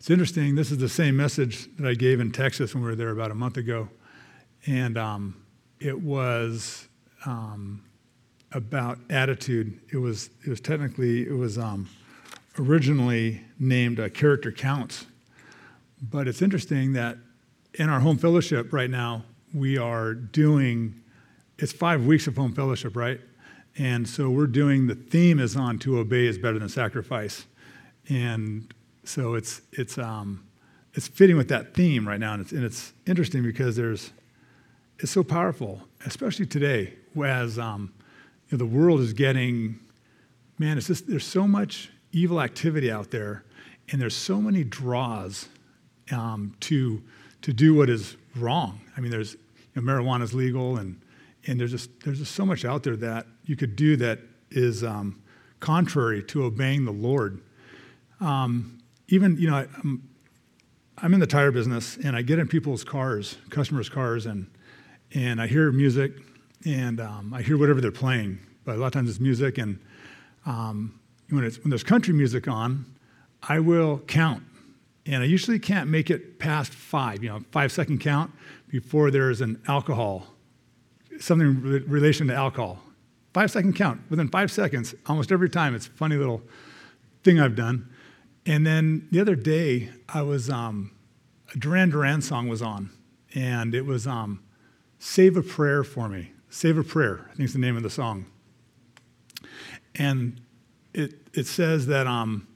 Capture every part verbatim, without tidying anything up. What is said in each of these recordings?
It's interesting. This is the same message that I gave in Texas when we were there about a month ago. And um, it was um, about attitude. It was it was technically, it was um, originally named uh, Character Counts. But it's interesting that in our home fellowship right now, we are doing, it's five weeks of home fellowship, right? And so we're doing, the theme is on to obey is better than sacrifice. And so it's it's um, it's fitting with that theme right now. And it's, and it's interesting because there's, it's so powerful, especially today, as um, you know, the world is getting, man, it's just, there's so much evil activity out there, and there's so many draws um, to to do what is wrong. I mean, there's, you know, marijuana is legal, and and there's just there's just so much out there that you could do that is um, contrary to obeying the Lord. Um, even you know, I, I'm, I'm in the tire business, and I get in people's cars, customers' cars, and and I hear music, and um, I hear whatever they're playing. But a lot of times it's music, and um, when it's when there's country music on, I will count. And I usually can't make it past five, you know, five-second count before there's an alcohol, something in relation to alcohol. Five-second count. Within five seconds, almost every time, it's a funny little thing I've done. And then the other day, I was, um, a Duran Duran song was on, and it was um, Save a Prayer for me. Save a Prayer, I think is the name of the song. And it it says that... Um,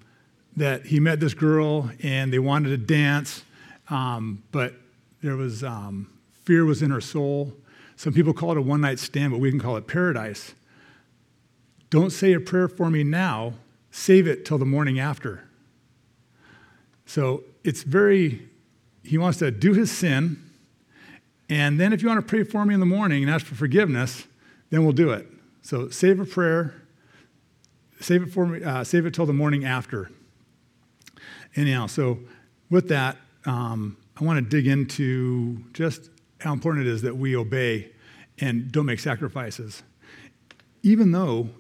that he met this girl and they wanted to dance, um, but there was um, fear was in her soul. Some people call it a one-night stand, but we can call it paradise. Don't say a prayer for me now. Save it till the morning after. So it's very, he wants to do his sin, and then if you want to pray for me in the morning and ask for forgiveness, then we'll do it. So save a prayer, save it for me, uh, save it till the morning after. Anyhow, so with that, um, I want to dig into just how important it is that we obey and don't make sacrifices. Even though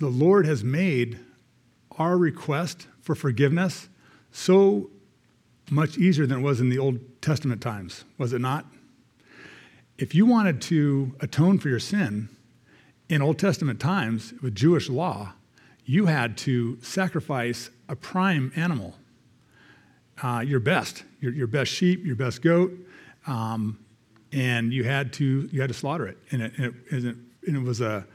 the Lord has made our request for forgiveness so much easier than it was in the Old Testament times, was it not? If you wanted to atone for your sin in Old Testament times with Jewish law, you had to sacrifice a prime animal. Uh, your best, your, your best sheep, your best goat, um, and you had to you had to slaughter it. And it and it, and it, and it was a,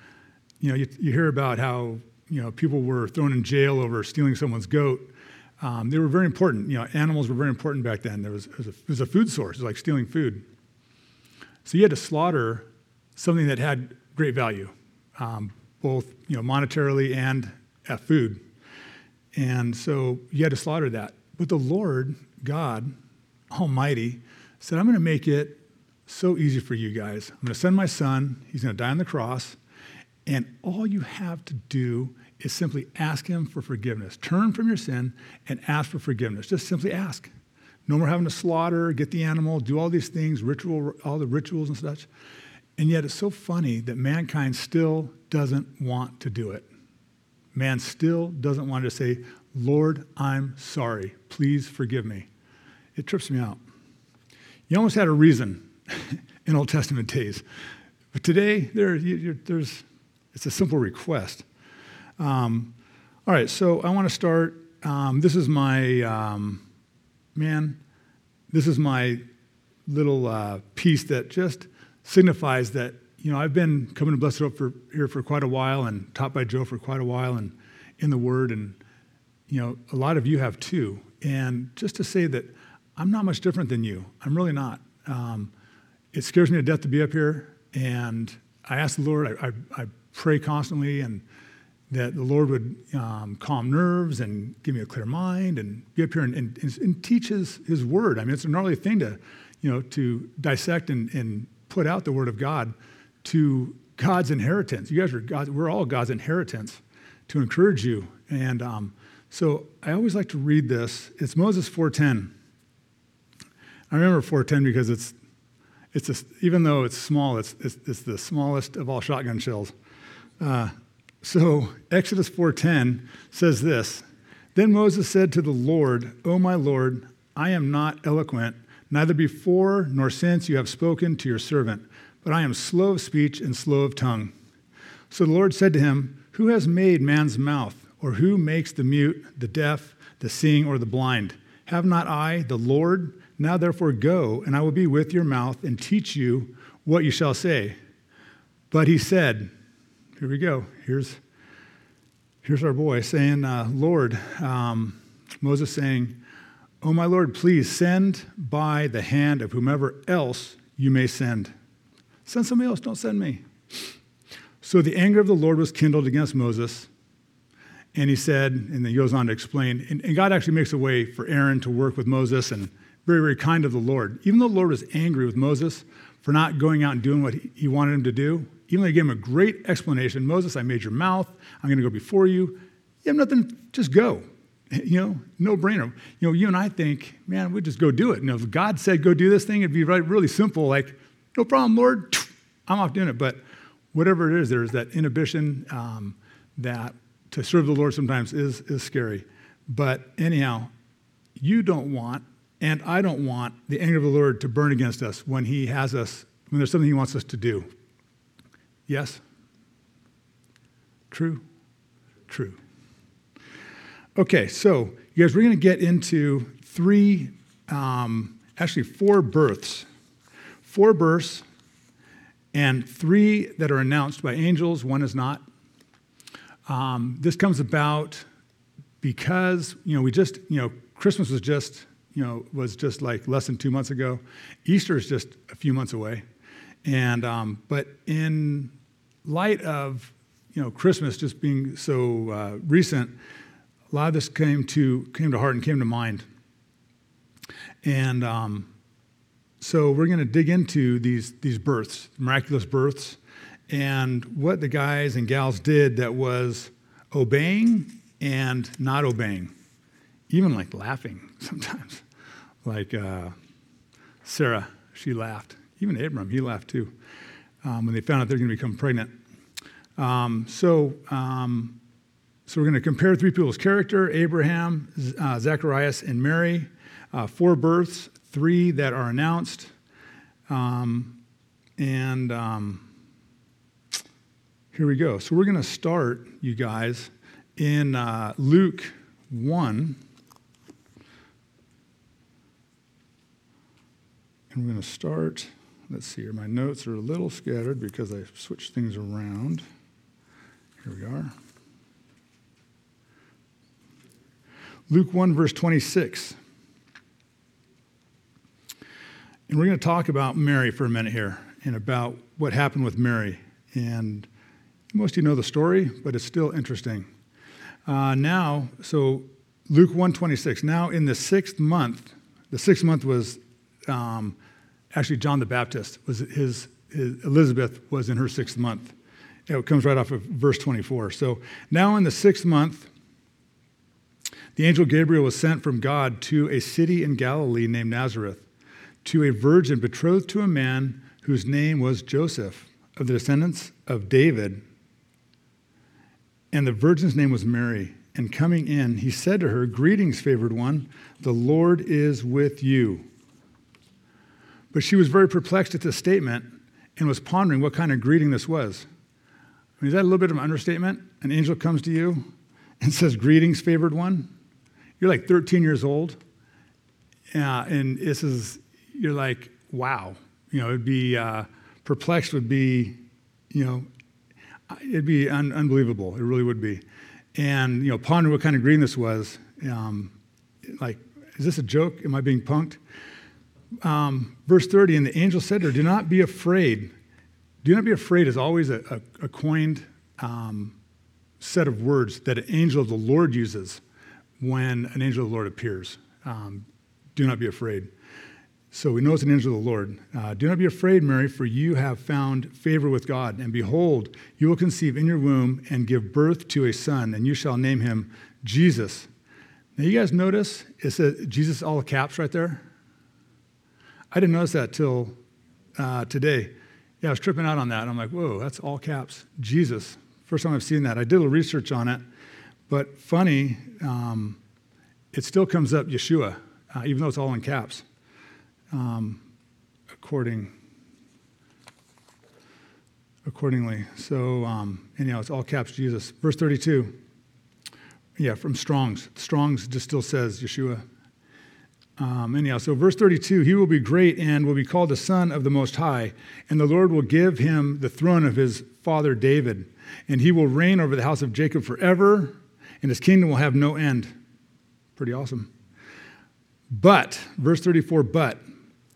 you know, you, you hear about how, you know, people were thrown in jail over stealing someone's goat. Um, they were very important. You know, animals were very important back then. There was it was, a, it was a food source. It was like stealing food. So you had to slaughter something that had great value, um, both, you know, monetarily and at food. And so you had to slaughter that. But the Lord, God Almighty, said, I'm going to make it so easy for you guys. I'm going to send my son. He's going to die on the cross. And all you have to do is simply ask him for forgiveness. Turn from your sin and ask for forgiveness. Just simply ask. No more having to slaughter, get the animal, do all these things, ritual, all the rituals and such. And yet it's so funny that mankind still doesn't want to do it. Man still doesn't want to say, Lord, I'm sorry. Please forgive me. It trips me out. You almost had a reason in Old Testament days. But today, there, you, there's it's a simple request. Um, all right, so I want to start. Um, this is my, um, man, this is my little uh, piece that just signifies that, you know, I've been coming to Blessed Hope for, here for quite a while, and taught by Joe for quite a while, and in the Word, and you know, a lot of you have too. And just to say that I'm not much different than you. I'm really not. Um, it scares me to death to be up here. And I ask the Lord, I, I, I pray constantly, and that the Lord would um, calm nerves and give me a clear mind and be up here and, and, and teach his, his word. I mean, it's an early thing to, you know, to dissect and, and put out the word of God to God's inheritance. You guys are God's, we're all God's inheritance, to encourage you. And, um, So I always like to read this. It's Moses four ten. I remember four ten because it's it's a, even though it's small, it's, it's it's the smallest of all shotgun shells. Uh, so Exodus four ten says this: Then Moses said to the Lord, O my Lord, I am not eloquent, neither before nor since you have spoken to your servant, but I am slow of speech and slow of tongue. So the Lord said to him, Who has made man's mouth, or who makes the mute, the deaf, the seeing, or the blind? Have not I, the Lord? Now therefore go, and I will be with your mouth and teach you what you shall say. But he said, here we go, here's here's our boy saying, uh, Lord, um, Moses saying, Oh my Lord, please send by the hand of whomever else you may send. Send somebody else, don't send me. So the anger of the Lord was kindled against Moses, and he said, and then he goes on to explain, and, and God actually makes a way for Aaron to work with Moses, and very, very kind of the Lord. Even though the Lord was angry with Moses for not going out and doing what he wanted him to do, even though he gave him a great explanation, Moses, I made your mouth, I'm going to go before you. You have nothing, just go. You know, no brainer. You know, you and I think, man, we'd just go do it. You know, if God said, go do this thing, it'd be right, really simple, like, no problem, Lord, I'm off doing it. But whatever it is, there's that inhibition um, that to serve the Lord sometimes is is scary. But anyhow, you don't want, and I don't want the anger of the Lord to burn against us when he has us, when there's something he wants us to do. Yes? True? True. Okay, so you guys, we're going to get into three, um, actually four births. Four births and three that are announced by angels, one is not. Um, this comes about because, you know, we just, you know, Christmas was just, you know, was just like less than two months ago. Easter is just a few months away. And, um, but in light of, you know, Christmas just being so uh, recent, a lot of this came to, came to heart and came to mind. And um, so we're going to dig into these, these births, miraculous births, and what the guys and gals did that was obeying and not obeying, even like laughing sometimes. Like uh, Sarah, she laughed. Even Abraham, he laughed too um, when they found out they're going to become pregnant. Um, so, um, so we're going to compare three people's character: Abraham, uh, Zacharias, and Mary. Uh, four births, three that are announced, um, and. Um, Here we go. So we're going to start, you guys, in uh, Luke one. And we're going to start, let's see here. My notes are a little scattered because I switched things around. Here we are. Luke one, verse twenty-six. And we're going to talk about Mary for a minute here and about what happened with Mary. And most of you know the story, but it's still interesting. Uh, now, so Luke one twenty-six. Now in the sixth month, the sixth month was um, actually John the Baptist. Was his, his Elizabeth was in her sixth month. It comes right off of verse twenty-four. So now in the sixth month, the angel Gabriel was sent from God to a city in Galilee named Nazareth, to a virgin betrothed to a man whose name was Joseph, of the descendants of David. And the virgin's name was Mary. And coming in, he said to her, Greetings, favored one, the Lord is with you. But she was very perplexed at this statement and was pondering what kind of greeting this was. I mean, is that a little bit of an understatement? An angel comes to you and says, Greetings, favored one. You're like thirteen years old. Uh, and this is, you're like, wow. You know, it'd be, uh, perplexed would be, you know, it'd be un- unbelievable. It really would be. And, you know, ponder what kind of greeting this was. Um, like, is this a joke? Am I being punked? Um, verse thirty, and the angel said to her, Do not be afraid. Do not be afraid is always a, a, a coined um, set of words that an angel of the Lord uses when an angel of the Lord appears. Um, do not be afraid. So we know it's an angel of the Lord. Uh, Do not be afraid, Mary, for you have found favor with God. And behold, you will conceive in your womb and give birth to a son, and you shall name him Jesus. Now, you guys notice it says Jesus all caps right there? I didn't notice that till uh, today. Yeah, I was tripping out on that. I'm like, whoa, that's all caps. Jesus. First time I've seen that. I did a little research on it. But funny, um, it still comes up Yeshua, uh, even though it's all in caps. Um, according, accordingly. So, um, anyhow, it's all caps Jesus. Verse thirty-two. Yeah, from Strong's. Strong's just still says Yeshua. Um, anyhow, so verse thirty-two, he will be great and will be called the Son of the Most High, and the Lord will give him the throne of his father David, and he will reign over the house of Jacob forever, and his kingdom will have no end. Pretty awesome. But, verse thirty-four, but.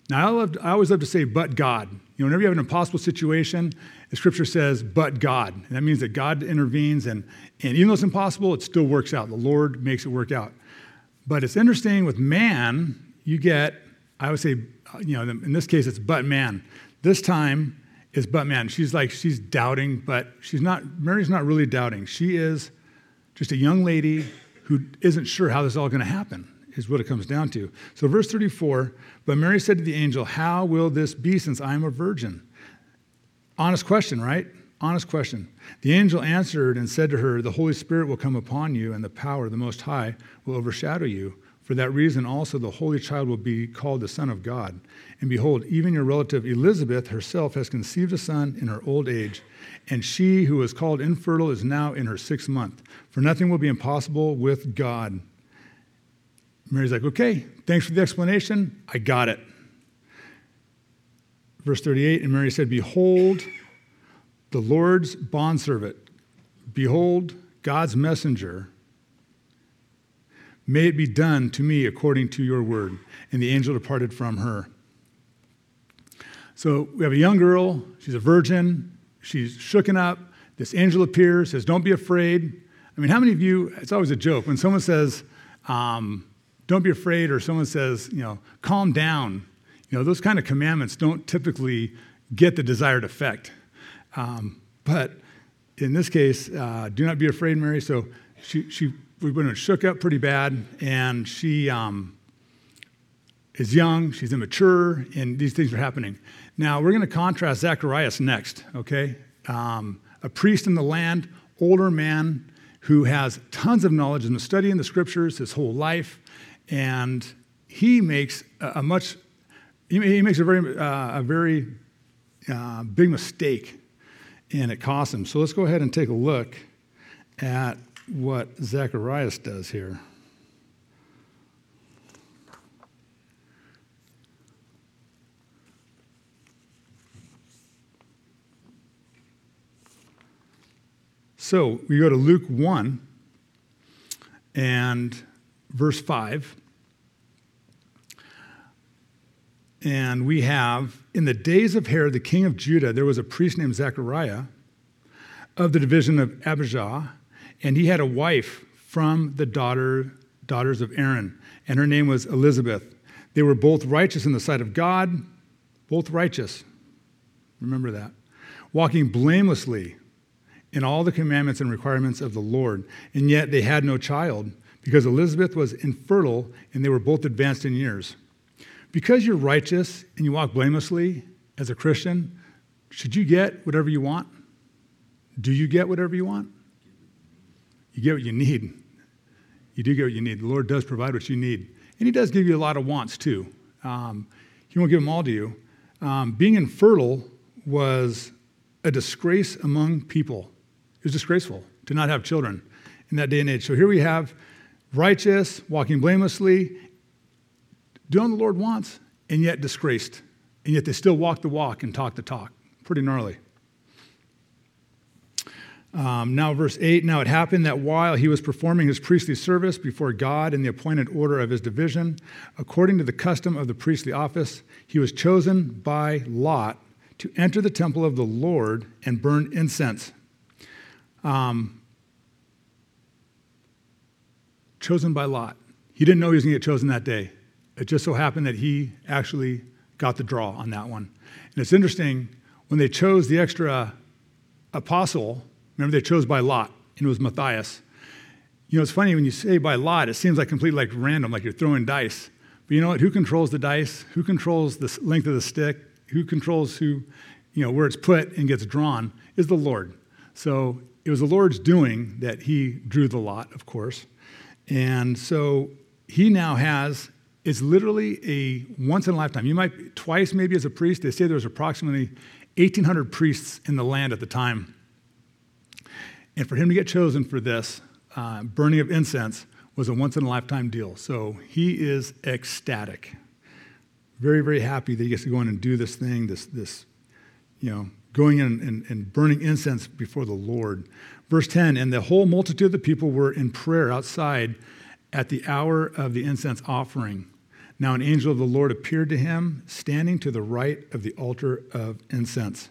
Now, I, love, I always love to say, but God. You know, whenever you have an impossible situation, the scripture says, but God. And that means that God intervenes, and, and even though it's impossible, it still works out. The Lord makes it work out. But it's interesting with man, you get, I would say, you know, in this case, it's but man. This time is but man. She's like, she's doubting, but she's not, Mary's not really doubting. She is just a young lady who isn't sure how this is all going to happen, is what it comes down to. So verse thirty-four, but Mary said to the angel, how will this be since I am a virgin? Honest question, right? Honest question. The angel answered and said to her, the Holy Spirit will come upon you, and the power of the Most High will overshadow you. For that reason also the Holy Child will be called the Son of God. And behold, even your relative Elizabeth herself has conceived a son in her old age, and she who was called infertile is now in her sixth month. For nothing will be impossible with God. Mary's like, okay, thanks for the explanation. I got it. Verse thirty-eight, and Mary said, behold, the Lord's bondservant, behold, God's messenger, may it be done to me according to your word. And the angel departed from her. So we have a young girl. She's a virgin. She's shooken up. This angel appears, says, don't be afraid. I mean, how many of you, it's always a joke, when someone says, um, don't be afraid, or someone says, you know, calm down. You know, those kind of commandments don't typically get the desired effect. Um, but in this case, uh, do not be afraid, Mary. So she, she we shook up pretty bad, and she um, is young, she's immature, and these things are happening. Now, we're going to contrast Zacharias next, okay? Um, a priest in the land, older man who has tons of knowledge and is studying the scriptures his whole life, and he makes a, a much, he, he makes a very, uh, a very uh, big mistake. And it costs him. So let's go ahead and take a look at what Zacharias does here. So we go to Luke one and verse five. And we have, in the days of Herod, the king of Judah, there was a priest named Zechariah of the division of Abijah, and he had a wife from the daughter, daughters of Aaron, and her name was Elizabeth. They were both righteous in the sight of God, both righteous, remember that, walking blamelessly in all the commandments and requirements of the Lord, and yet they had no child, because Elizabeth was infertile, and they were both advanced in years. Because you're righteous and you walk blamelessly as a Christian, should you get whatever you want? Do you get whatever you want? You get what you need. You do get what you need. The Lord does provide what you need. And he does give you a lot of wants too. Um, he won't give them all to you. Um, being infertile was a disgrace among people. It was disgraceful to not have children in that day and age. So here we have righteous, walking blamelessly, doing the Lord wants, and yet disgraced. And yet they still walk the walk and talk the talk. Pretty gnarly. Um, now verse eight, now it happened that while he was performing his priestly service before God in the appointed order of his division, according to the custom of the priestly office, he was chosen by lot to enter the temple of the Lord and burn incense. Um, chosen by lot. He didn't know he was going to get chosen that day. It just so happened that he actually got the draw on that one. And it's interesting, when they chose the extra apostle, remember they chose by lot, and it was Matthias. You know, it's funny, when you say by lot, it seems like completely like random, like you're throwing dice. But you know what? Who controls the dice? Who controls the length of the stick? Who controls who, you know, where it's put and gets drawn is the Lord. So it was the Lord's doing that he drew the lot, of course. And so he now has is literally a once-in-a-lifetime. You might, twice maybe as a priest, they say there was approximately eighteen hundred priests in the land at the time. And for him to get chosen for this uh, burning of incense was a once-in-a-lifetime deal. So he is ecstatic. Very, very happy that he gets to go in and do this thing, this, this, you know, going in and, and burning incense before the Lord. Verse ten, and the whole multitude of the people were in prayer outside at the hour of the incense offering. Now an angel of the Lord appeared to him, standing to the right of the altar of incense.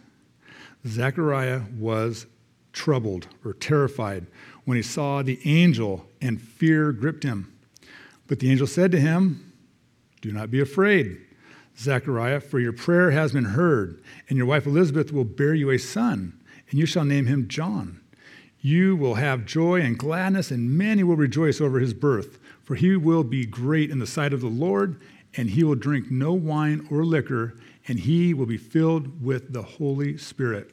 Zechariah was troubled or terrified when he saw the angel, and fear gripped him. But the angel said to him, "Do not be afraid, Zechariah, for your prayer has been heard, and your wife Elizabeth will bear you a son, and you shall name him John. You will have joy and gladness, and many will rejoice over his birth, for he will be great in the sight of the Lord, and he will drink no wine or liquor, and he will be filled with the Holy Spirit."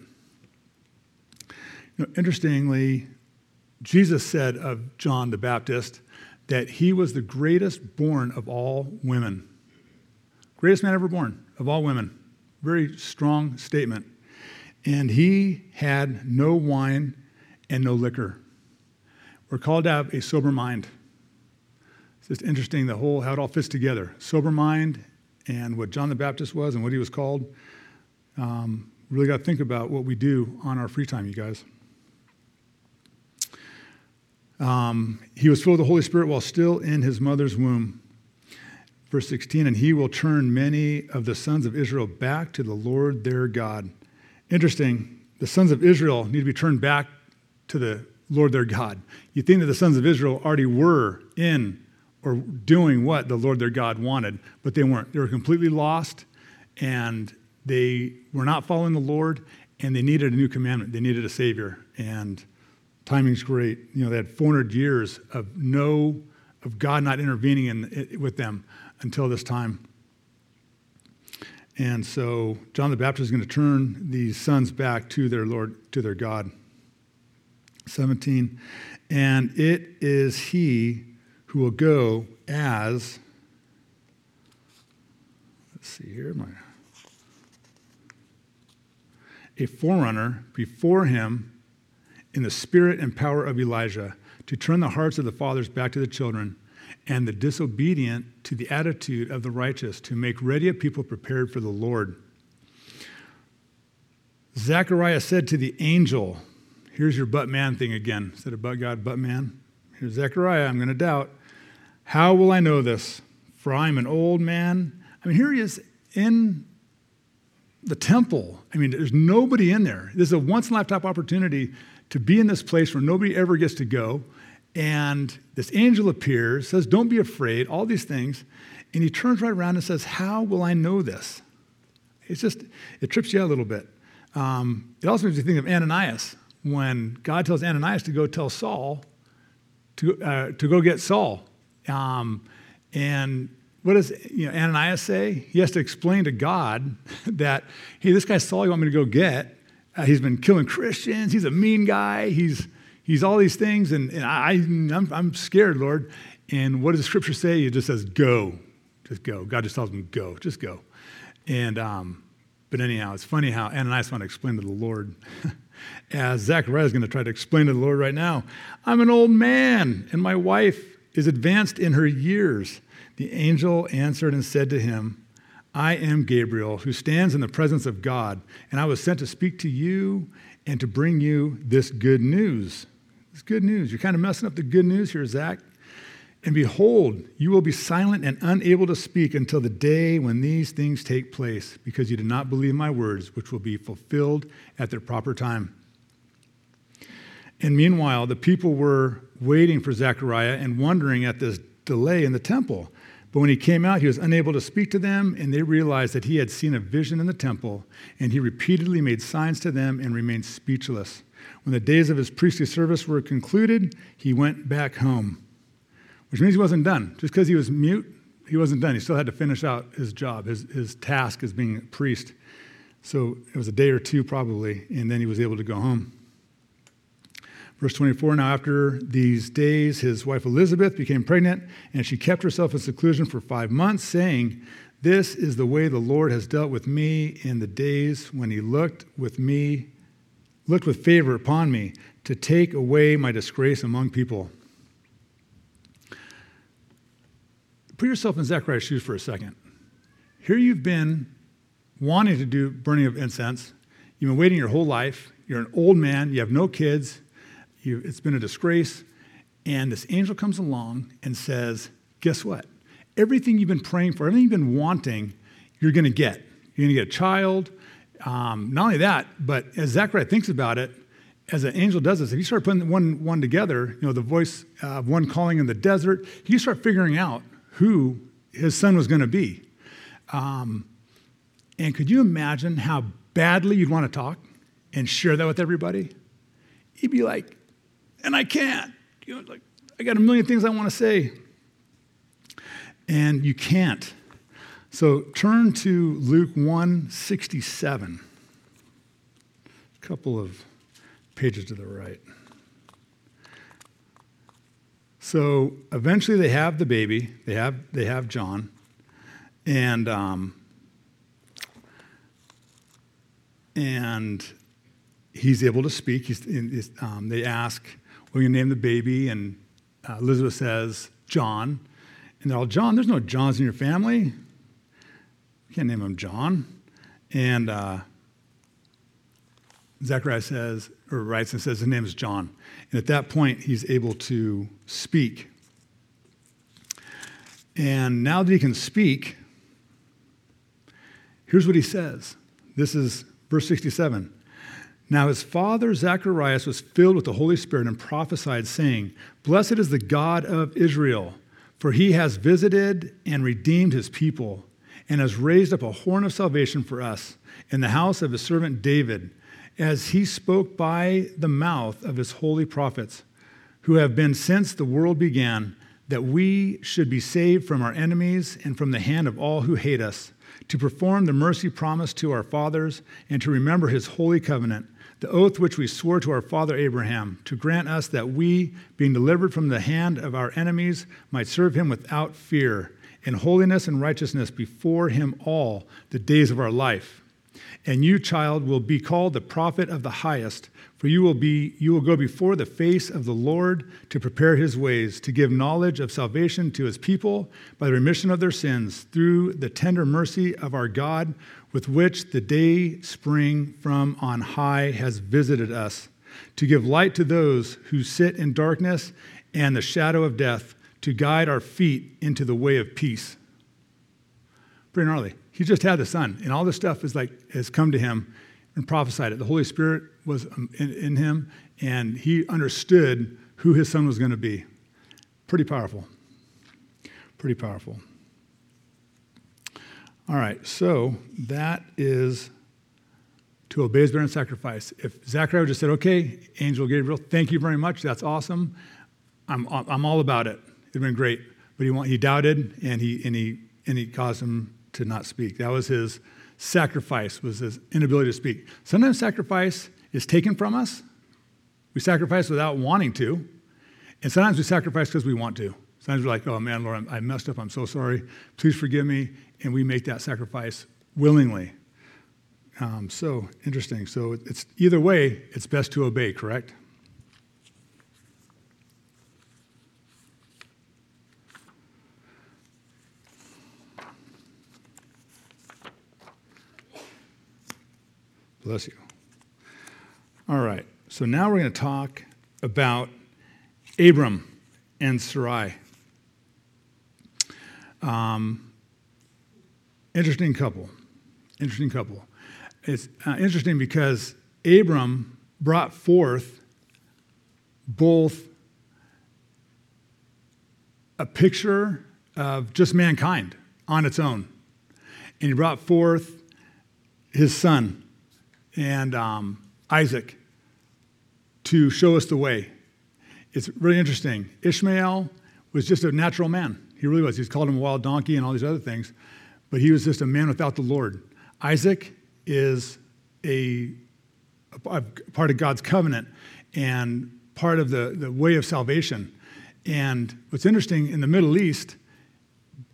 You know, interestingly, Jesus said of John the Baptist that he was the greatest born of all women. Greatest man ever born of all women. Very strong statement. And he had no wine and no liquor. We're called to have a sober mind. It's just interesting, the whole, how it all fits together. Sober mind and what John the Baptist was and what he was called. Um, really got to think about what we do on our free time, you guys. Um, he was filled with the Holy Spirit while still in his mother's womb. Verse sixteen, and he will turn many of the sons of Israel back to the Lord their God. Interesting, the sons of Israel need to be turned back to the Lord their God. You'd think that the sons of Israel already were in or doing what the Lord their God wanted, but they weren't. They were completely lost, and they were not following the Lord, and they needed a new commandment. They needed a Savior, and timing's great. You know, they had four hundred years of no, of God not intervening in, with them until this time. And so John the Baptist is going to turn these sons back to their Lord, to their God. seventeen, and it is he who will go as, let's see here, my, a forerunner before him in the spirit and power of Elijah, to turn the hearts of the fathers back to the children, and the disobedient to the attitude of the righteous, to make ready a people prepared for the Lord. Zechariah said to the angel, here's your but man thing again. Instead of but God, but man. Here's Zechariah, I'm going to doubt. How will I know this? For I'm an old man. I mean, here he is in the temple. I mean, there's nobody in there. This is a once-in-a-lifetime opportunity to be in this place where nobody ever gets to go. And this angel appears, says, don't be afraid, all these things. And he turns right around and says, how will I know this? It's just, it trips you out a little bit. Um, it also makes you think of Ananias. When God tells Ananias to go tell Saul, to uh, to go get Saul. Um, and what does you know Ananias say? He has to explain to God that, hey, this guy Saul you want me to go get, uh, he's been killing Christians, he's a mean guy, he's He's all these things, and, and I, I'm, I'm scared, Lord. And what does the scripture say? It just says, go. Just go. God just tells him, go. Just go. And um, But anyhow, it's funny how Ananias want to explain to the Lord, as Zechariah is going to try to explain to the Lord right now, I'm an old man, and my wife is advanced in her years. The angel answered and said to him, I am Gabriel, who stands in the presence of God, and I was sent to speak to you and to bring you this good news. It's good news. You're kind of messing up the good news here, Zach. And behold, you will be silent and unable to speak until the day when these things take place, because you did not believe my words, which will be fulfilled at their proper time. And meanwhile, the people were waiting for Zechariah and wondering at this delay in the temple. But when he came out, he was unable to speak to them, and they realized that he had seen a vision in the temple, and he repeatedly made signs to them and remained speechless. When the days of his priestly service were concluded, he went back home, which means he wasn't done. Just because he was mute, he wasn't done. He still had to finish out his job, his, his task as being a priest. So it was a day or two probably, and then he was able to go home. Verse twenty-four, now after these days, his wife Elizabeth became pregnant, and she kept herself in seclusion for five months, saying, this is the way the Lord has dealt with me in the days when he looked with me, looked with favor upon me to take away my disgrace among people. Put yourself in Zechariah's shoes for a second. Here you've been wanting to do burning of incense. You've been waiting your whole life. You're an old man. You have no kids. You, it's been a disgrace. And this angel comes along and says, guess what? Everything you've been praying for, everything you've been wanting, you're going to get. You're going to get a child. Um, not only that, but as Zechariah thinks about it, as an angel does this, if you start putting one one together, you know, the voice of one calling in the desert, you start figuring out who his son was going to be. Um, and could you imagine how badly you'd want to talk and share that with everybody? He'd be like, and I can't. You know, like, I got a million things I want to say. And you can't. So turn to Luke one sixty-seven. A couple of pages to the right. So eventually they have the baby. They have they have John. And um, and he's able to speak. He's, he's, um, they ask, what are you going to name the baby? And uh, Elizabeth says, John. And they're all, John, there's no Johns in your family. You can't name him John. And uh, Zechariah says, or writes and says, his name is John. And at that point, he's able to speak. And now that he can speak, here's what he says. This is verse sixty-seven. Now his father Zacharias was filled with the Holy Spirit and prophesied, saying, blessed is the God of Israel, for he has visited and redeemed his people, and has raised up a horn of salvation for us in the house of his servant David, as he spoke by the mouth of his holy prophets, who have been since the world began, that we should be saved from our enemies and from the hand of all who hate us, to perform the mercy promised to our fathers, and to remember his holy covenant, the oath which we swore to our father Abraham, to grant us that we, being delivered from the hand of our enemies, might serve him without fear, in holiness and righteousness before him all the days of our life. And you, child, will be called the prophet of the highest, for you will be you will go before the face of the Lord to prepare his ways, to give knowledge of salvation to his people by the remission of their sins, through the tender mercy of our God, with which the day spring from on high has visited us, to give light to those who sit in darkness and the shadow of death, to guide our feet into the way of peace. Pretty gnarly. He just had the son, and all this stuff is like has come to him and prophesied it. The Holy Spirit was in, in him, and he understood who his son was going to be. Pretty powerful. Pretty powerful. All right, so that is to obey his burnt sacrifice. If Zechariah just said, okay, Angel Gabriel, thank you very much. That's awesome. I'm I'm all about it. It'd been great. But he he doubted, and he and he and he caused him to not speak. That was his sacrifice, was his inability to speak. Sometimes sacrifice is taken from us. We sacrifice without wanting to. And sometimes we sacrifice because we want to. Sometimes we're like, oh man, Lord, I messed up. I'm so sorry. Please forgive me. And we make that sacrifice willingly. Um, so interesting. So it's either way, it's best to obey, correct? Bless you. All right. So now we're going to talk about Abram and Sarai. Um, interesting couple. Interesting couple. It's uh, interesting because Abram brought forth both a picture of just mankind on its own, and he brought forth his son, and um, Isaac, to show us the way. It's really interesting. Ishmael was just a natural man. He really was. He's called him a wild donkey and all these other things, but he was just a man without the Lord. Isaac is a, a part of God's covenant, and part of the, the way of salvation. And what's interesting, in the Middle East,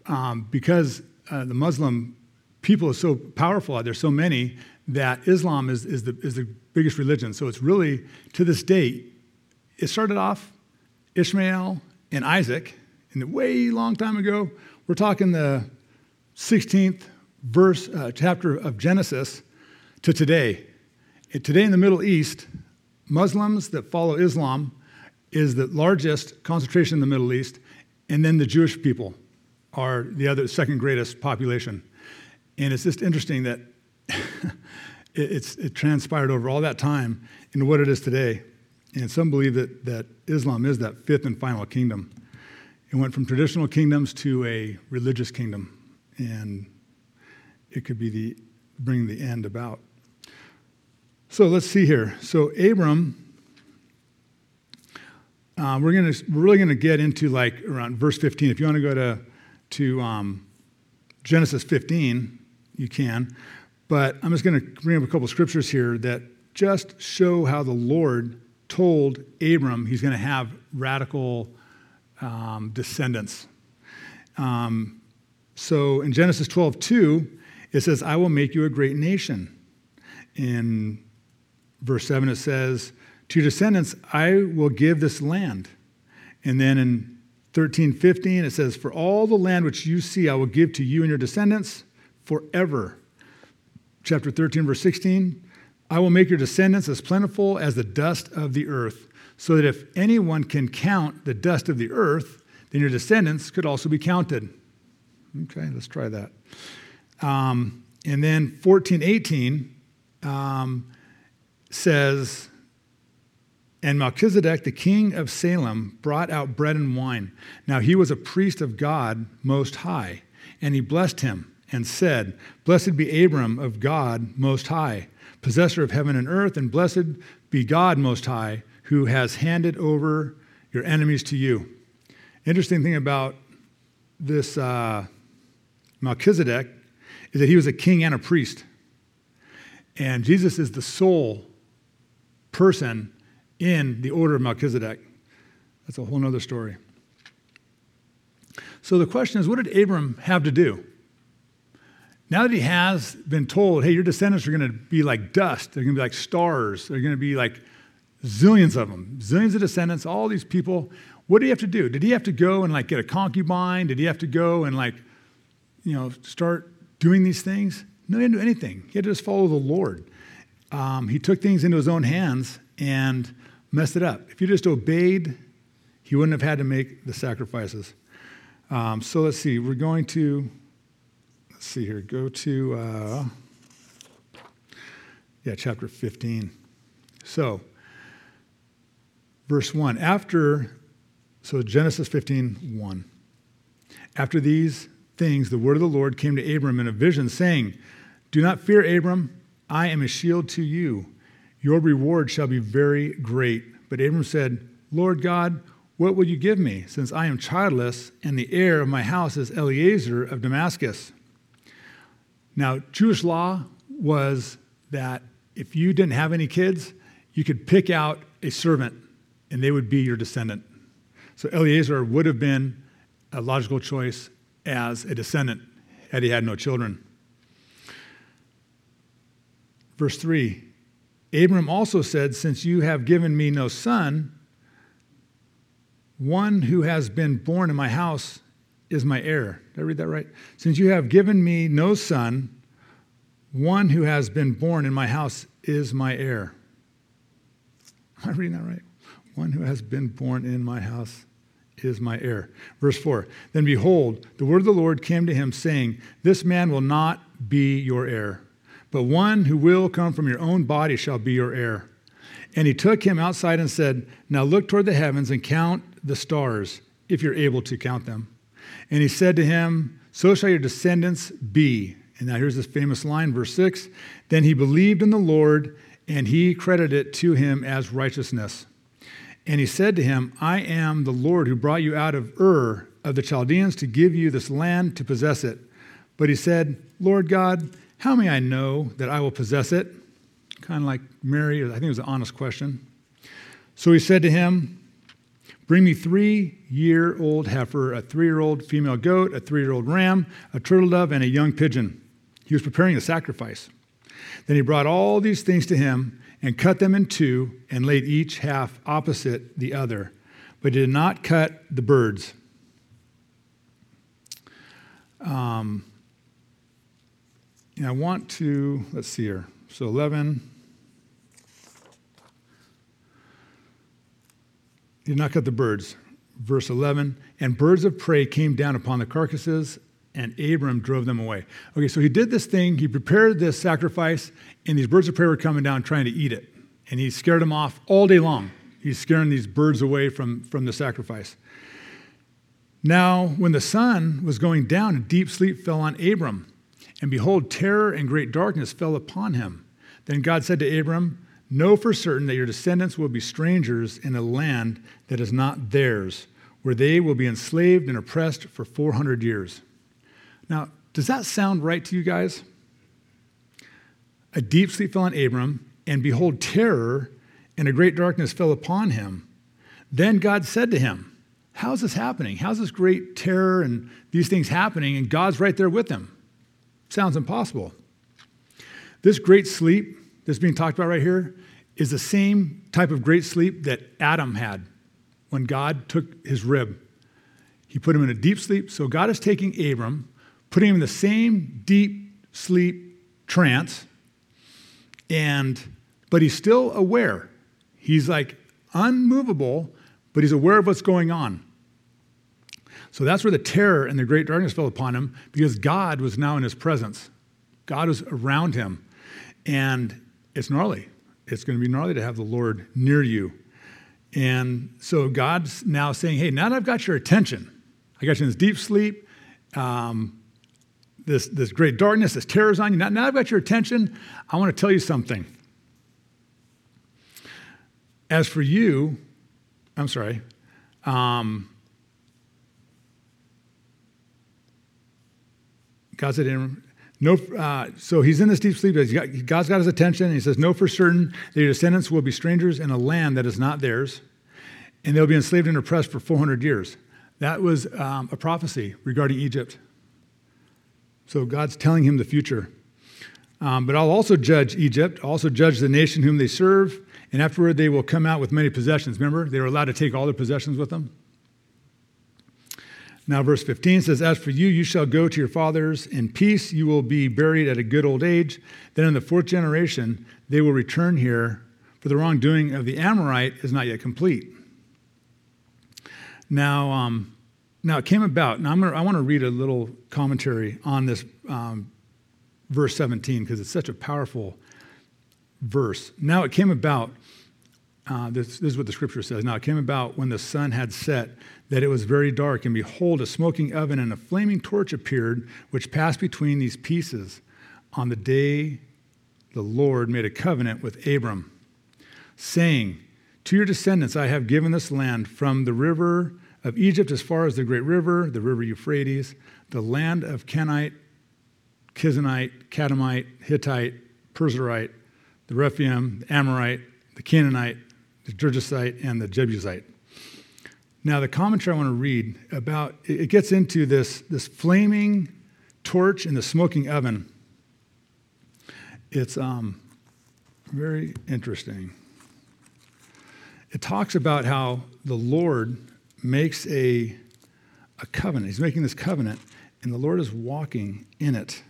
um, because uh, the Muslim people are so powerful, there's so many, that Islam is, is, the, is the biggest religion. So it's really, to this day, it started off Ishmael and Isaac in the way long time ago. We're talking the sixteenth verse, uh, chapter of Genesis to today. And today in the Middle East, Muslims that follow Islam is the largest concentration in the Middle East, and then the Jewish people are the other second greatest population. And it's just interesting that it's it transpired over all that time into what it is today. And some believe that, that Islam is that fifth and final kingdom. It went from traditional kingdoms to a religious kingdom, and it could be the bring the end about. So let's see here. So Abram. Uh, we're going to we're really going to get into like around verse fifteen. If you want to go to to um, Genesis fifteen, you can. But I'm just going to bring up a couple scriptures here that just show how the Lord told Abram he's going to have radical um, descendants. Um, so in Genesis twelve two, it says, "I will make you a great nation." In verse seven, it says, "To your descendants, I will give this land." And then in thirteen fifteen, it says, "For all the land which you see, I will give to you and your descendants forever." Chapter thirteen, verse sixteen, "I will make your descendants as plentiful as the dust of the earth, so that if anyone can count the dust of the earth, then your descendants could also be counted." Okay, let's try that. Um, and then fourteen eighteen um, says, "And Melchizedek, the king of Salem, brought out bread and wine. Now he was a priest of God Most High, and he blessed him and said, 'Blessed be Abram of God Most High, possessor of heaven and earth, and blessed be God Most High, who has handed over your enemies to you.'" Interesting thing about this uh, Melchizedek is that he was a king and a priest. And Jesus is the sole person in the order of Melchizedek. That's a whole nother story. So the question is, what did Abram have to do? Now that he has been told, hey, your descendants are going to be like dust. They're going to be like stars. They're going to be like zillions of them, zillions of descendants, all these people. What did he have to do? Did he have to go and like get a concubine? Did he have to go and like, you know, start doing these things? No, he didn't do anything. He had to just follow the Lord. Um, he took things into his own hands and messed it up. If you just obeyed, he wouldn't have had to make the sacrifices. Um, so let's see. We're going to, let's see here. Go to, uh, yeah, chapter fifteen. So, verse one. After, so Genesis fifteen one. "After these things, the word of the Lord came to Abram in a vision, saying, 'Do not fear, Abram. I am a shield to you. Your reward shall be very great.' But Abram said, 'Lord God, what will you give me, since I am childless, and the heir of my house is Eliezer of Damascus?'" Now, Jewish law was that if you didn't have any kids, you could pick out a servant, and they would be your descendant. So Eliezer would have been a logical choice as a descendant had he had no children. Verse three. "Abram also said, 'Since you have given me no son, one who has been born in my house is my heir.'" Did I read that right? "Since you have given me no son, one who has been born in my house is my heir." Am I reading that right? "One who has been born in my house is my heir." Verse four. "Then behold, the word of the Lord came to him, saying, 'This man will not be your heir, but one who will come from your own body shall be your heir.' And he took him outside and said, 'Now look toward the heavens and count the stars, if you're able to count them.' And he said to him, 'So shall your descendants be.'" And now here's this famous line, verse six. "Then he believed in the Lord, and he credited it to him as righteousness. And he said to him, 'I am the Lord who brought you out of Ur of the Chaldeans to give you this land to possess it.' But he said, 'Lord God, how may I know that I will possess it?'" Kind of like Mary, I think it was an honest question. So he said to him, bring me three-year-old heifer, a three-year-old female goat, a three-year-old ram, a turtle dove, and a young pigeon. He was preparing a sacrifice. Then he brought all these things to him and cut them in two and laid each half opposite the other, but he did not cut the birds. Um, and I want to, let's see here. So eleven. He did not cut the birds. Verse eleven, and birds of prey came down upon the carcasses, and Abram drove them away. Okay, so he did this thing. He prepared this sacrifice, and these birds of prey were coming down trying to eat it. And he scared them off all day long. He's scaring these birds away from, from the sacrifice. Now, when the sun was going down, a deep sleep fell on Abram. And behold, terror and great darkness fell upon him. Then God said to Abram, know for certain that your descendants will be strangers in a land that is not theirs, where they will be enslaved and oppressed for four hundred years. Now, does that sound right to you guys? A deep sleep fell on Abram, and behold, terror and a great darkness fell upon him. Then God said to him, how's this happening? How's this great terror and these things happening? And God's right there with him. Sounds impossible. This great sleep that's being talked about right here is the same type of great sleep that Adam had when God took his rib. He put him in a deep sleep. So God is taking Abram, putting him in the same deep sleep trance, and but he's still aware. He's like unmovable, but he's aware of what's going on. So that's where the terror and the great darkness fell upon him, because God was now in his presence. God was around him. And it's gnarly. It's going to be gnarly to have the Lord near you. And so God's now saying, hey, now that I've got your attention, I got you in this deep sleep, um, this, this great darkness, this terror's on you. Now, now I've got your attention. I want to tell you something. As for you, I'm sorry, um, God said to him, no, uh, so he's in this deep sleep. He's got, God's got his attention. And he says, know for certain that your descendants will be strangers in a land that is not theirs, and they'll be enslaved and oppressed for four hundred years. That was um, a prophecy regarding Egypt. So God's telling him the future. Um, but I'll also judge Egypt, I'll also judge the nation whom they serve, and afterward they will come out with many possessions. Remember, they were allowed to take all their possessions with them. Now, verse fifteen says, as for you, you shall go to your fathers in peace. You will be buried at a good old age. Then in the fourth generation, they will return here, for the wrongdoing of the Amorite is not yet complete. Now, um, now it came about. Now, I'm gonna, I want to read a little commentary on this um, verse seventeen, because it's such a powerful verse. Now, it came about. Uh, this, this is what the scripture says. Now it came about when the sun had set that it was very dark, and behold, a smoking oven and a flaming torch appeared, which passed between these pieces on the day the Lord made a covenant with Abram, saying, to your descendants I have given this land, from the river of Egypt as far as the great river, the river Euphrates, the land of Canaanite, Kizanite, Kadamite, Hittite, Perizzite, the Rephaim, the Amorite, the Canaanite, the Girgashite, and the Jebusite. Now, the commentary I want to read about, it gets into this, this flaming torch in the smoking oven. It's um, very interesting. It talks about how the Lord makes a, a covenant. He's making this covenant, and the Lord is walking in it.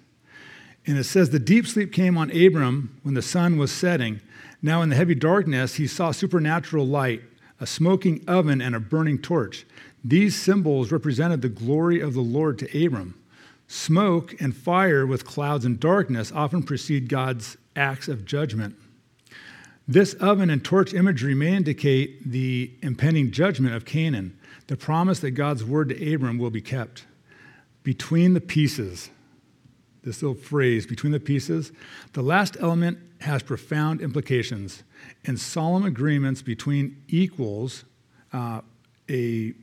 And it says, the deep sleep came on Abram when the sun was setting. Now in the heavy darkness, he saw supernatural light, a smoking oven, and a burning torch. These symbols represented the glory of the Lord to Abram. Smoke and fire with clouds and darkness often precede God's acts of judgment. This oven and torch imagery may indicate the impending judgment of Canaan, the promise that God's word to Abram will be kept. Between the pieces, this little phrase, between the pieces, the last element has profound implications. In solemn agreements between equals, uh, a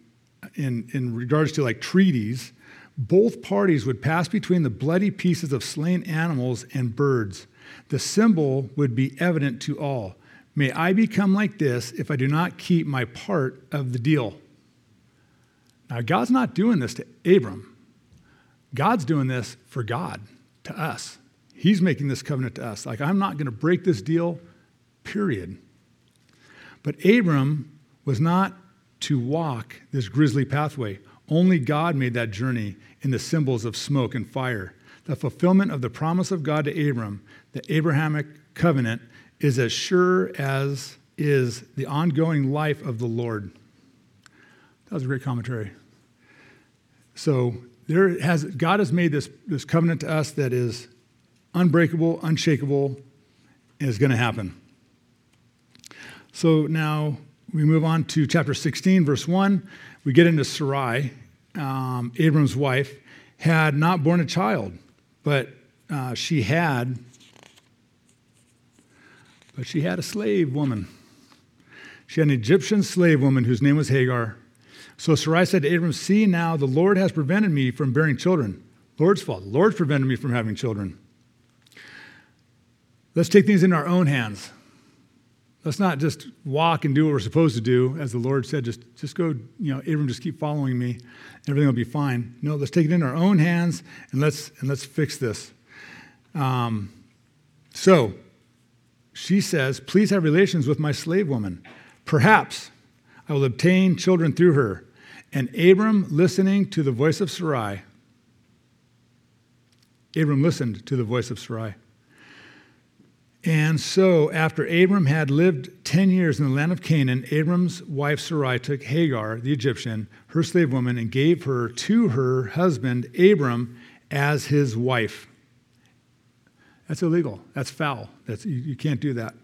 in in regards to like treaties, both parties would pass between the bloody pieces of slain animals and birds. The symbol would be evident to all, May I become like this if I do not keep my part of the deal. Now, God's not doing this to Abram. God's doing this for God, to us. He's making this covenant to us. Like, I'm not going to break this deal, period. But Abram was not to walk this grisly pathway. Only God made that journey in the symbols of smoke and fire. The fulfillment of the promise of God to Abram, the Abrahamic covenant, is as sure as is the ongoing life of the Lord. That was a great commentary. So there has God has made this, this covenant to us that is unbreakable, unshakable, and is going to happen. So now we move on to chapter sixteen, verse one. We get into Sarai, um, Abram's wife, had not born a child, but uh, she had... But she had a slave woman. She had an Egyptian slave woman whose name was Hagar. So Sarai said to Abram, see now, the Lord has prevented me from bearing children. Lord's fault. The Lord's prevented me from having children. Let's take things into our own hands. Let's not just walk and do what we're supposed to do. As the Lord said, just, just go, you know, Abram, just keep following me. Everything will be fine. No, let's take it into our own hands and let's, and let's fix this. Um, so... She says, please have relations with my slave woman. Perhaps I will obtain children through her. And Abram, listening to the voice of Sarai, Abram listened to the voice of Sarai. And so after Abram had lived ten years in the land of Canaan, Abram's wife Sarai took Hagar, the Egyptian, her slave woman, and gave her to her husband, Abram, as his wife. That's illegal. That's foul. That's, you, you can't do that.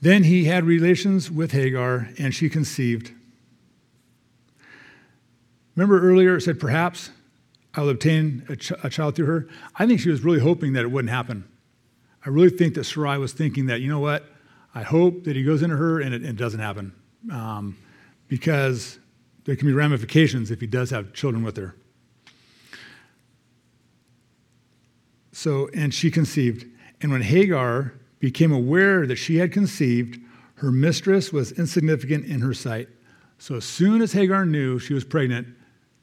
Then he had relations with Hagar, and she conceived. Remember earlier it said, perhaps I'll obtain a, ch- a child through her? I think she was really hoping that it wouldn't happen. I really think that Sarai was thinking that, you know what, I hope that he goes into her and it, it doesn't happen um, because there can be ramifications if he does have children with her. So, and she conceived. And when Hagar became aware that she had conceived, her mistress was insignificant in her sight. So as soon as Hagar knew she was pregnant,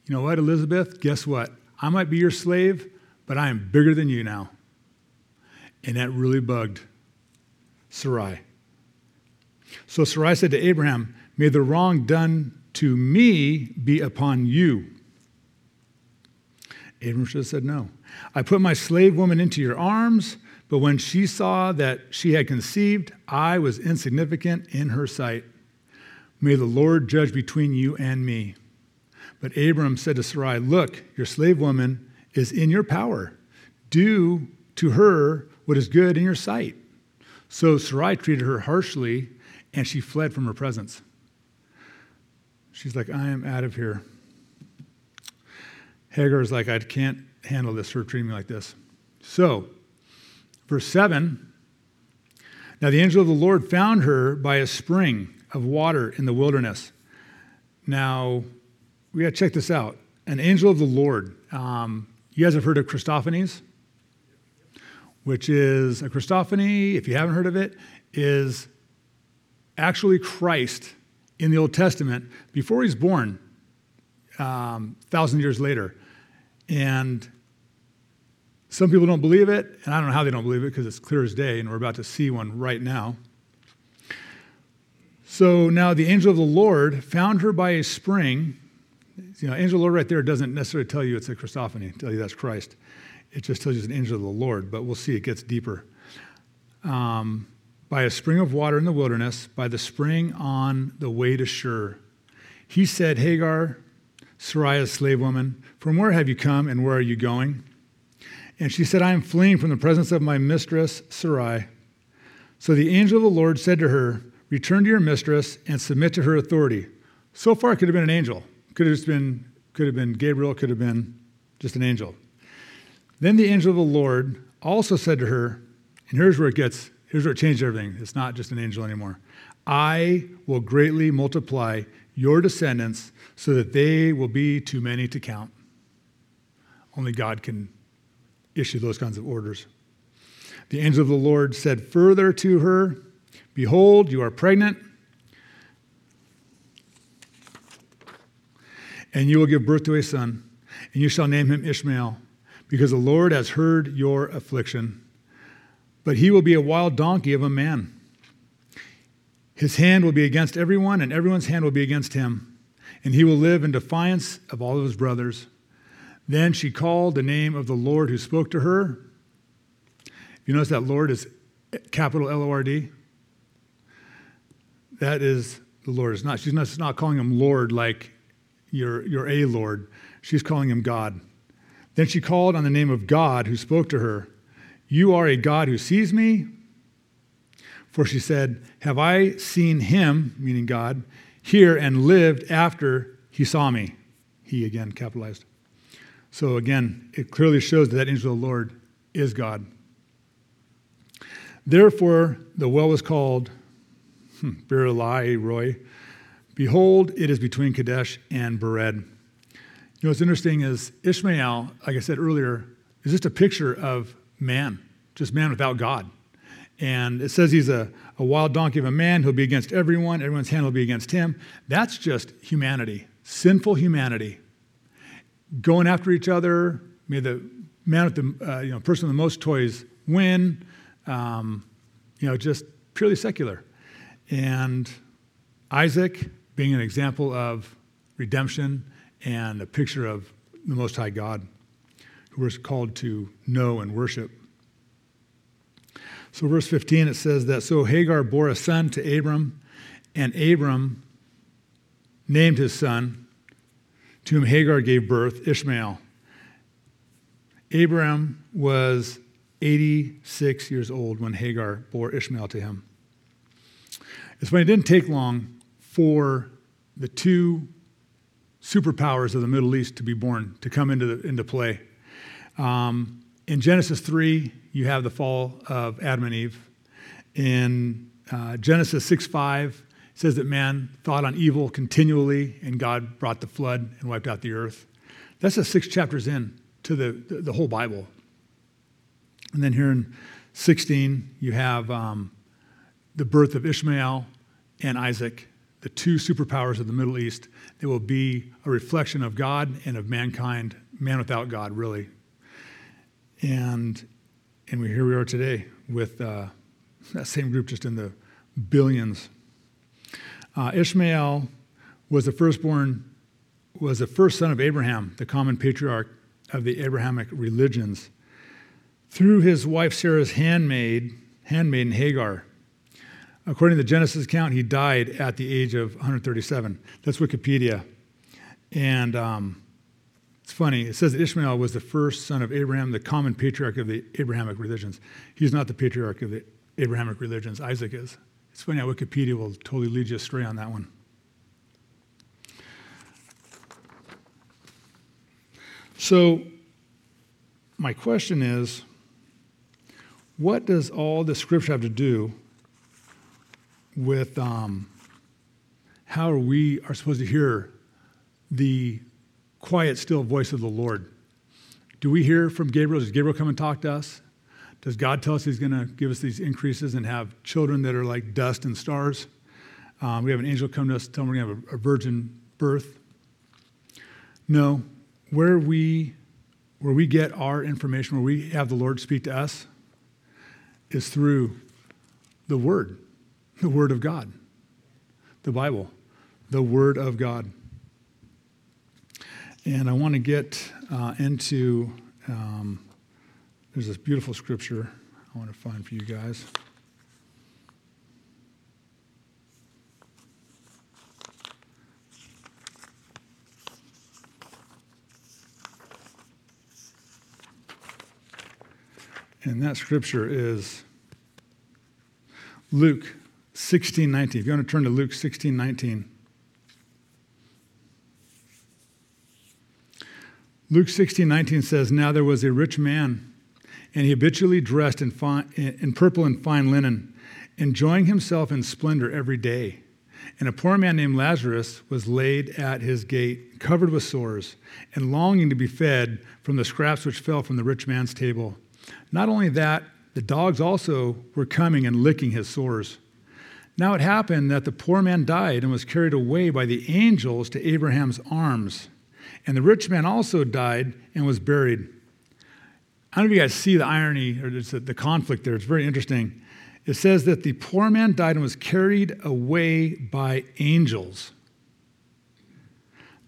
you know what, Elizabeth, guess what? I might be your slave, but I am bigger than you now. And that really bugged Sarai. So Sarai said to Abraham, may the wrong done to me be upon you. Abram should have said no. I put my slave woman into your arms, but when she saw that she had conceived, I was insignificant in her sight. May the Lord judge between you and me. But Abram said to Sarai, look, your slave woman is in your power. Do to her what is good in your sight. So Sarai treated her harshly, and she fled from her presence. She's like, I am out of here. Hagar's like, I can't handle this, her treating me like this. So, verse seven, now the angel of the Lord found her by a spring of water in the wilderness. Now, we got to check this out. An angel of the Lord. Um, you guys have heard of Christophanies, which is a Christophany, if you haven't heard of it, is actually Christ in the Old Testament before he's born. Um, thousand years later. And some people don't believe it, and I don't know how they don't believe it because it's clear as day, and we're about to see one right now. So now the angel of the Lord found her by a spring. You know, angel of the Lord right there doesn't necessarily tell you it's a Christophany, tell you that's Christ. It just tells you it's an angel of the Lord, but we'll see it gets deeper. Um, by a spring of water in the wilderness, by the spring on the way to Shur. He said, Hagar, Sarai's slave woman, from where have you come and where are you going? And she said, I am fleeing from the presence of my mistress, Sarai. So the angel of the Lord said to her, return to your mistress and submit to her authority. So far, it could have been an angel. Could have just been, could have been Gabriel, could have been just an angel. Then the angel of the Lord also said to her, and here's where it gets, here's where it changed everything. It's not just an angel anymore. I will greatly multiply your descendants so that they will be too many to count. Only God can issue those kinds of orders. The angel of the Lord said further to her, Behold, you are pregnant, and you will give birth to a son, and you shall name him Ishmael, because the Lord has heard your affliction. But he will be a wild donkey of a man. His hand will be against everyone, and everyone's hand will be against him. And he will live in defiance of all of his brothers. Then she called the name of the Lord who spoke to her. You notice that Lord is capital L O R D. That is the Lord. It's not, she's not, she's not calling him Lord like you're, you're a Lord. She's calling him God. Then she called on the name of God who spoke to her. You are a God who sees me. For she said, have I seen him, meaning God, here and lived after he saw me? He again capitalized. So again, it clearly shows that that angel of the Lord is God. Therefore, the well was called hmm, Berlai Roy. Behold, it is between Kadesh and Bered. You know, what's interesting is Ishmael, like I said earlier, is just a picture of man, just man without God. And it says he's a, a wild donkey of a man. He'll be against everyone. Everyone's hand will be against him. That's just humanity, sinful humanity, going after each other. May the man with the uh, you know person with the most toys win. Um, you know, just purely secular. And Isaac being an example of redemption and a picture of the Most High God, who we're called to know and worship. So verse fifteen, it says that, so Hagar bore a son to Abram, and Abram named his son, to whom Hagar gave birth, Ishmael. Abram was eighty-six years old when Hagar bore Ishmael to him. It's funny, it didn't take long for the two superpowers of the Middle East to be born, to come into the, into play. Um, in Genesis three, you have the fall of Adam and Eve. In uh, Genesis six five, it says that man thought on evil continually, and God brought the flood and wiped out the earth. That's the six chapters in to the, the, the whole Bible. And then here in sixteen, you have um, the birth of Ishmael and Isaac, the two superpowers of the Middle East. They will be a reflection of God and of mankind, man without God, really. And and we, here we are today with uh, that same group just in the billions. Uh, Ishmael was the firstborn, was the first son of Abraham, the common patriarch of the Abrahamic religions, through his wife Sarah's handmaid, handmaiden Hagar. According to the Genesis account, he died at the age of one hundred thirty-seven. That's Wikipedia. And um, it's funny. It says that Ishmael was the first son of Abraham, the common patriarch of the Abrahamic religions. He's not the patriarch of the Abrahamic religions. Isaac is. It's funny how Wikipedia will totally lead you astray on that one. So my question is, what does all the scripture have to do with um, how are we are supposed to hear the quiet, still voice of the Lord? Do we hear from Gabriel? Does Gabriel come and talk to us? Does God tell us he's going to give us these increases and have children that are like dust and stars? Um, we have an angel come to us tell we're going to have a, a virgin birth. No. Where we, where we get our information, where we have the Lord speak to us, is through the Word. The Word of God, the Bible, the Word of God. And I want to get uh, into, um, there's this beautiful scripture I want to find for you guys. And that scripture is Luke sixteen nineteen. If you want to turn to Luke sixteen nineteen. Luke sixteen nineteen says, now there was a rich man, and he habitually dressed in, fine, in purple and fine linen, enjoying himself in splendor every day. And a poor man named Lazarus was laid at his gate, covered with sores, and longing to be fed from the scraps which fell from the rich man's table. Not only that, the dogs also were coming and licking his sores. Now it happened that the poor man died and was carried away by the angels to Abraham's arms. And the rich man also died and was buried. I don't know if you guys see the irony or the conflict there. It's very interesting. It says that the poor man died and was carried away by angels.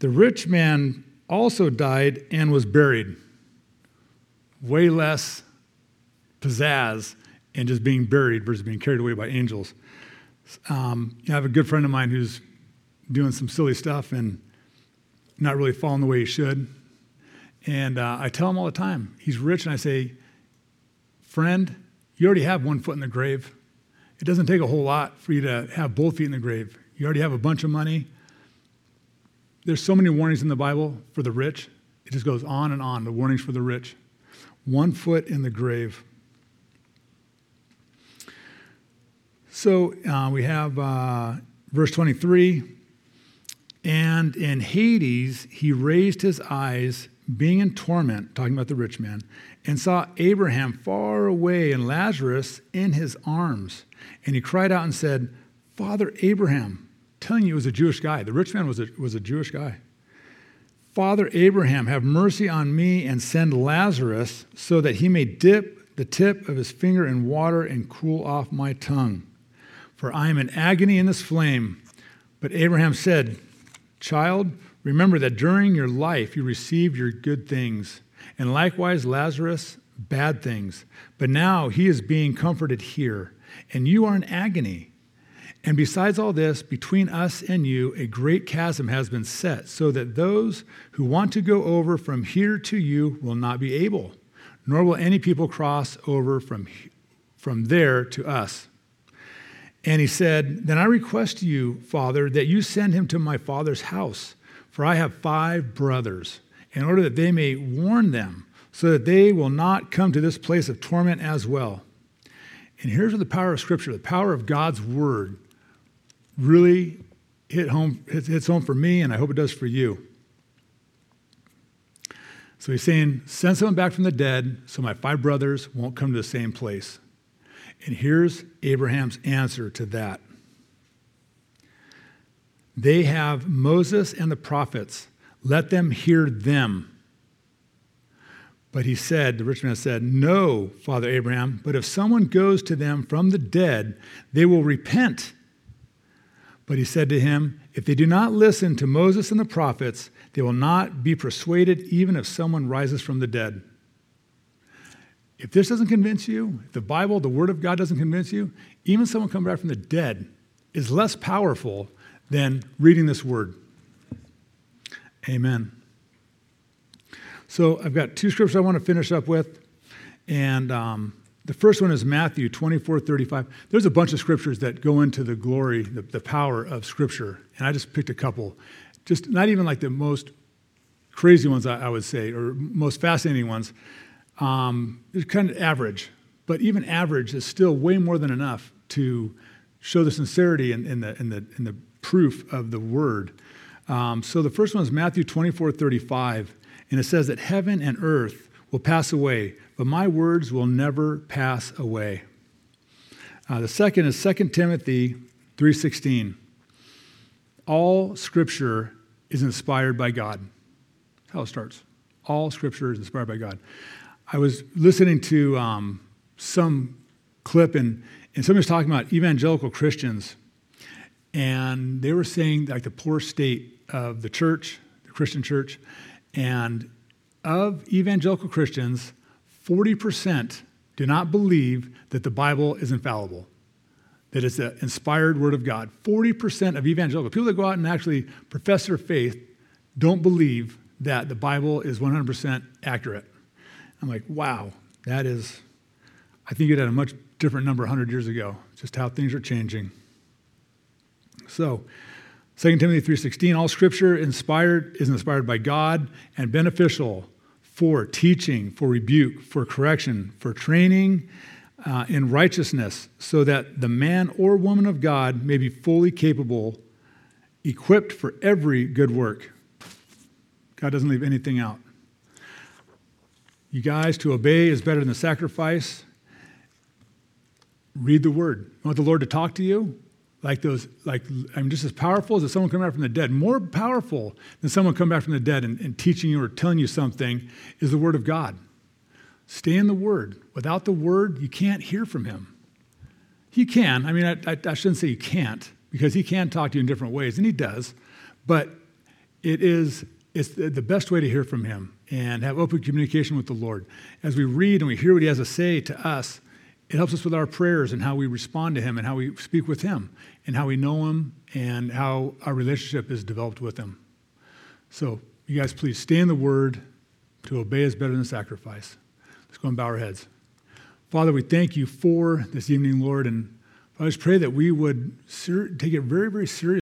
The rich man also died and was buried. Way less pizzazz in just being buried versus being carried away by angels. Um, I have a good friend of mine who's doing some silly stuff and not really falling the way he should. And uh, I tell him all the time, he's rich, and I say, friend, you already have one foot in the grave. It doesn't take a whole lot for you to have both feet in the grave. You already have a bunch of money. There's so many warnings in the Bible for the rich. It just goes on and on, the warnings for the rich. One foot in the grave. So uh, we have uh, verse twenty-three. And in Hades he raised his eyes, being in torment, talking about the rich man, and saw Abraham far away and Lazarus in his arms. And he cried out and said, Father Abraham, telling you it was a Jewish guy. The rich man was a, was a Jewish guy. Father Abraham, have mercy on me and send Lazarus so that he may dip the tip of his finger in water and cool off my tongue. For I am in agony in this flame. But Abraham said, Child, remember that during your life you received your good things, and likewise Lazarus, bad things. But now he is being comforted here, and you are in agony. And besides all this, between us and you, a great chasm has been set, so that those who want to go over from here to you will not be able, nor will any people cross over from, from there to us. And he said, Then I request you, Father, that you send him to my father's house, for I have five brothers, in order that they may warn them, so that they will not come to this place of torment as well. And here's where the power of Scripture, the power of God's Word, really hit home, hits home for me, and I hope it does for you. So he's saying, send someone back from the dead so my five brothers won't come to the same place. And here's Abraham's answer to that. They have Moses and the prophets. Let them hear them. But he said, the rich man said, No, Father Abraham, but if someone goes to them from the dead, they will repent. But he said to him, If they do not listen to Moses and the prophets, they will not be persuaded even if someone rises from the dead. If this doesn't convince you, if the Bible, the Word of God doesn't convince you, even someone coming back from the dead is less powerful than reading this word. Amen. So I've got two scriptures I want to finish up with. And um, the first one is Matthew twenty-four thirty-five. There's a bunch of scriptures that go into the glory, the, the power of Scripture. And I just picked a couple. Just not even like the most crazy ones, I, I would say, or most fascinating ones. Um, they're kind of average. But even average is still way more than enough to show the sincerity and in, in the in the in the proof of the word. Um, so the first one is Matthew twenty-four thirty-five, and it says that heaven and earth will pass away, but my words will never pass away. Uh, the second is Second Timothy three sixteen. All Scripture is inspired by God. That's how it starts. All Scripture is inspired by God. I was listening to um, some clip and. And somebody was talking about evangelical Christians, and they were saying like the poor state of the church, the Christian church, and of evangelical Christians, forty percent do not believe that the Bible is infallible, that it's the inspired Word of God. forty percent of evangelical people that go out and actually profess their faith don't believe that the Bible is one hundred percent accurate. I'm like, wow, that is, I think you'd had a much different number one hundred years ago, just how things are changing. So, Second Timothy three sixteen, all Scripture inspired is inspired by God and beneficial for teaching, for rebuke, for correction, for training uh, in righteousness, so that the man or woman of God may be fully capable, equipped for every good work. God doesn't leave anything out. You guys, to obey is better than the sacrifice. Read the Word. You want the Lord to talk to you? like those, like, I mean, just as powerful as someone coming back from the dead, more powerful than someone coming back from the dead and, and teaching you or telling you something is the Word of God. Stay in the Word. Without the Word, you can't hear from Him. He can. I mean, I, I, I shouldn't say you can't, because He can talk to you in different ways, and He does. But it is it's the best way to hear from Him and have open communication with the Lord. As we read and we hear what He has to say to us, it helps us with our prayers and how we respond to Him and how we speak with Him and how we know Him and how our relationship is developed with Him. So you guys, please stay in the Word. To obey is better than sacrifice. Let's go and bow our heads. Father, we thank You for this evening, Lord, and I just pray that we would ser- take it very, very seriously.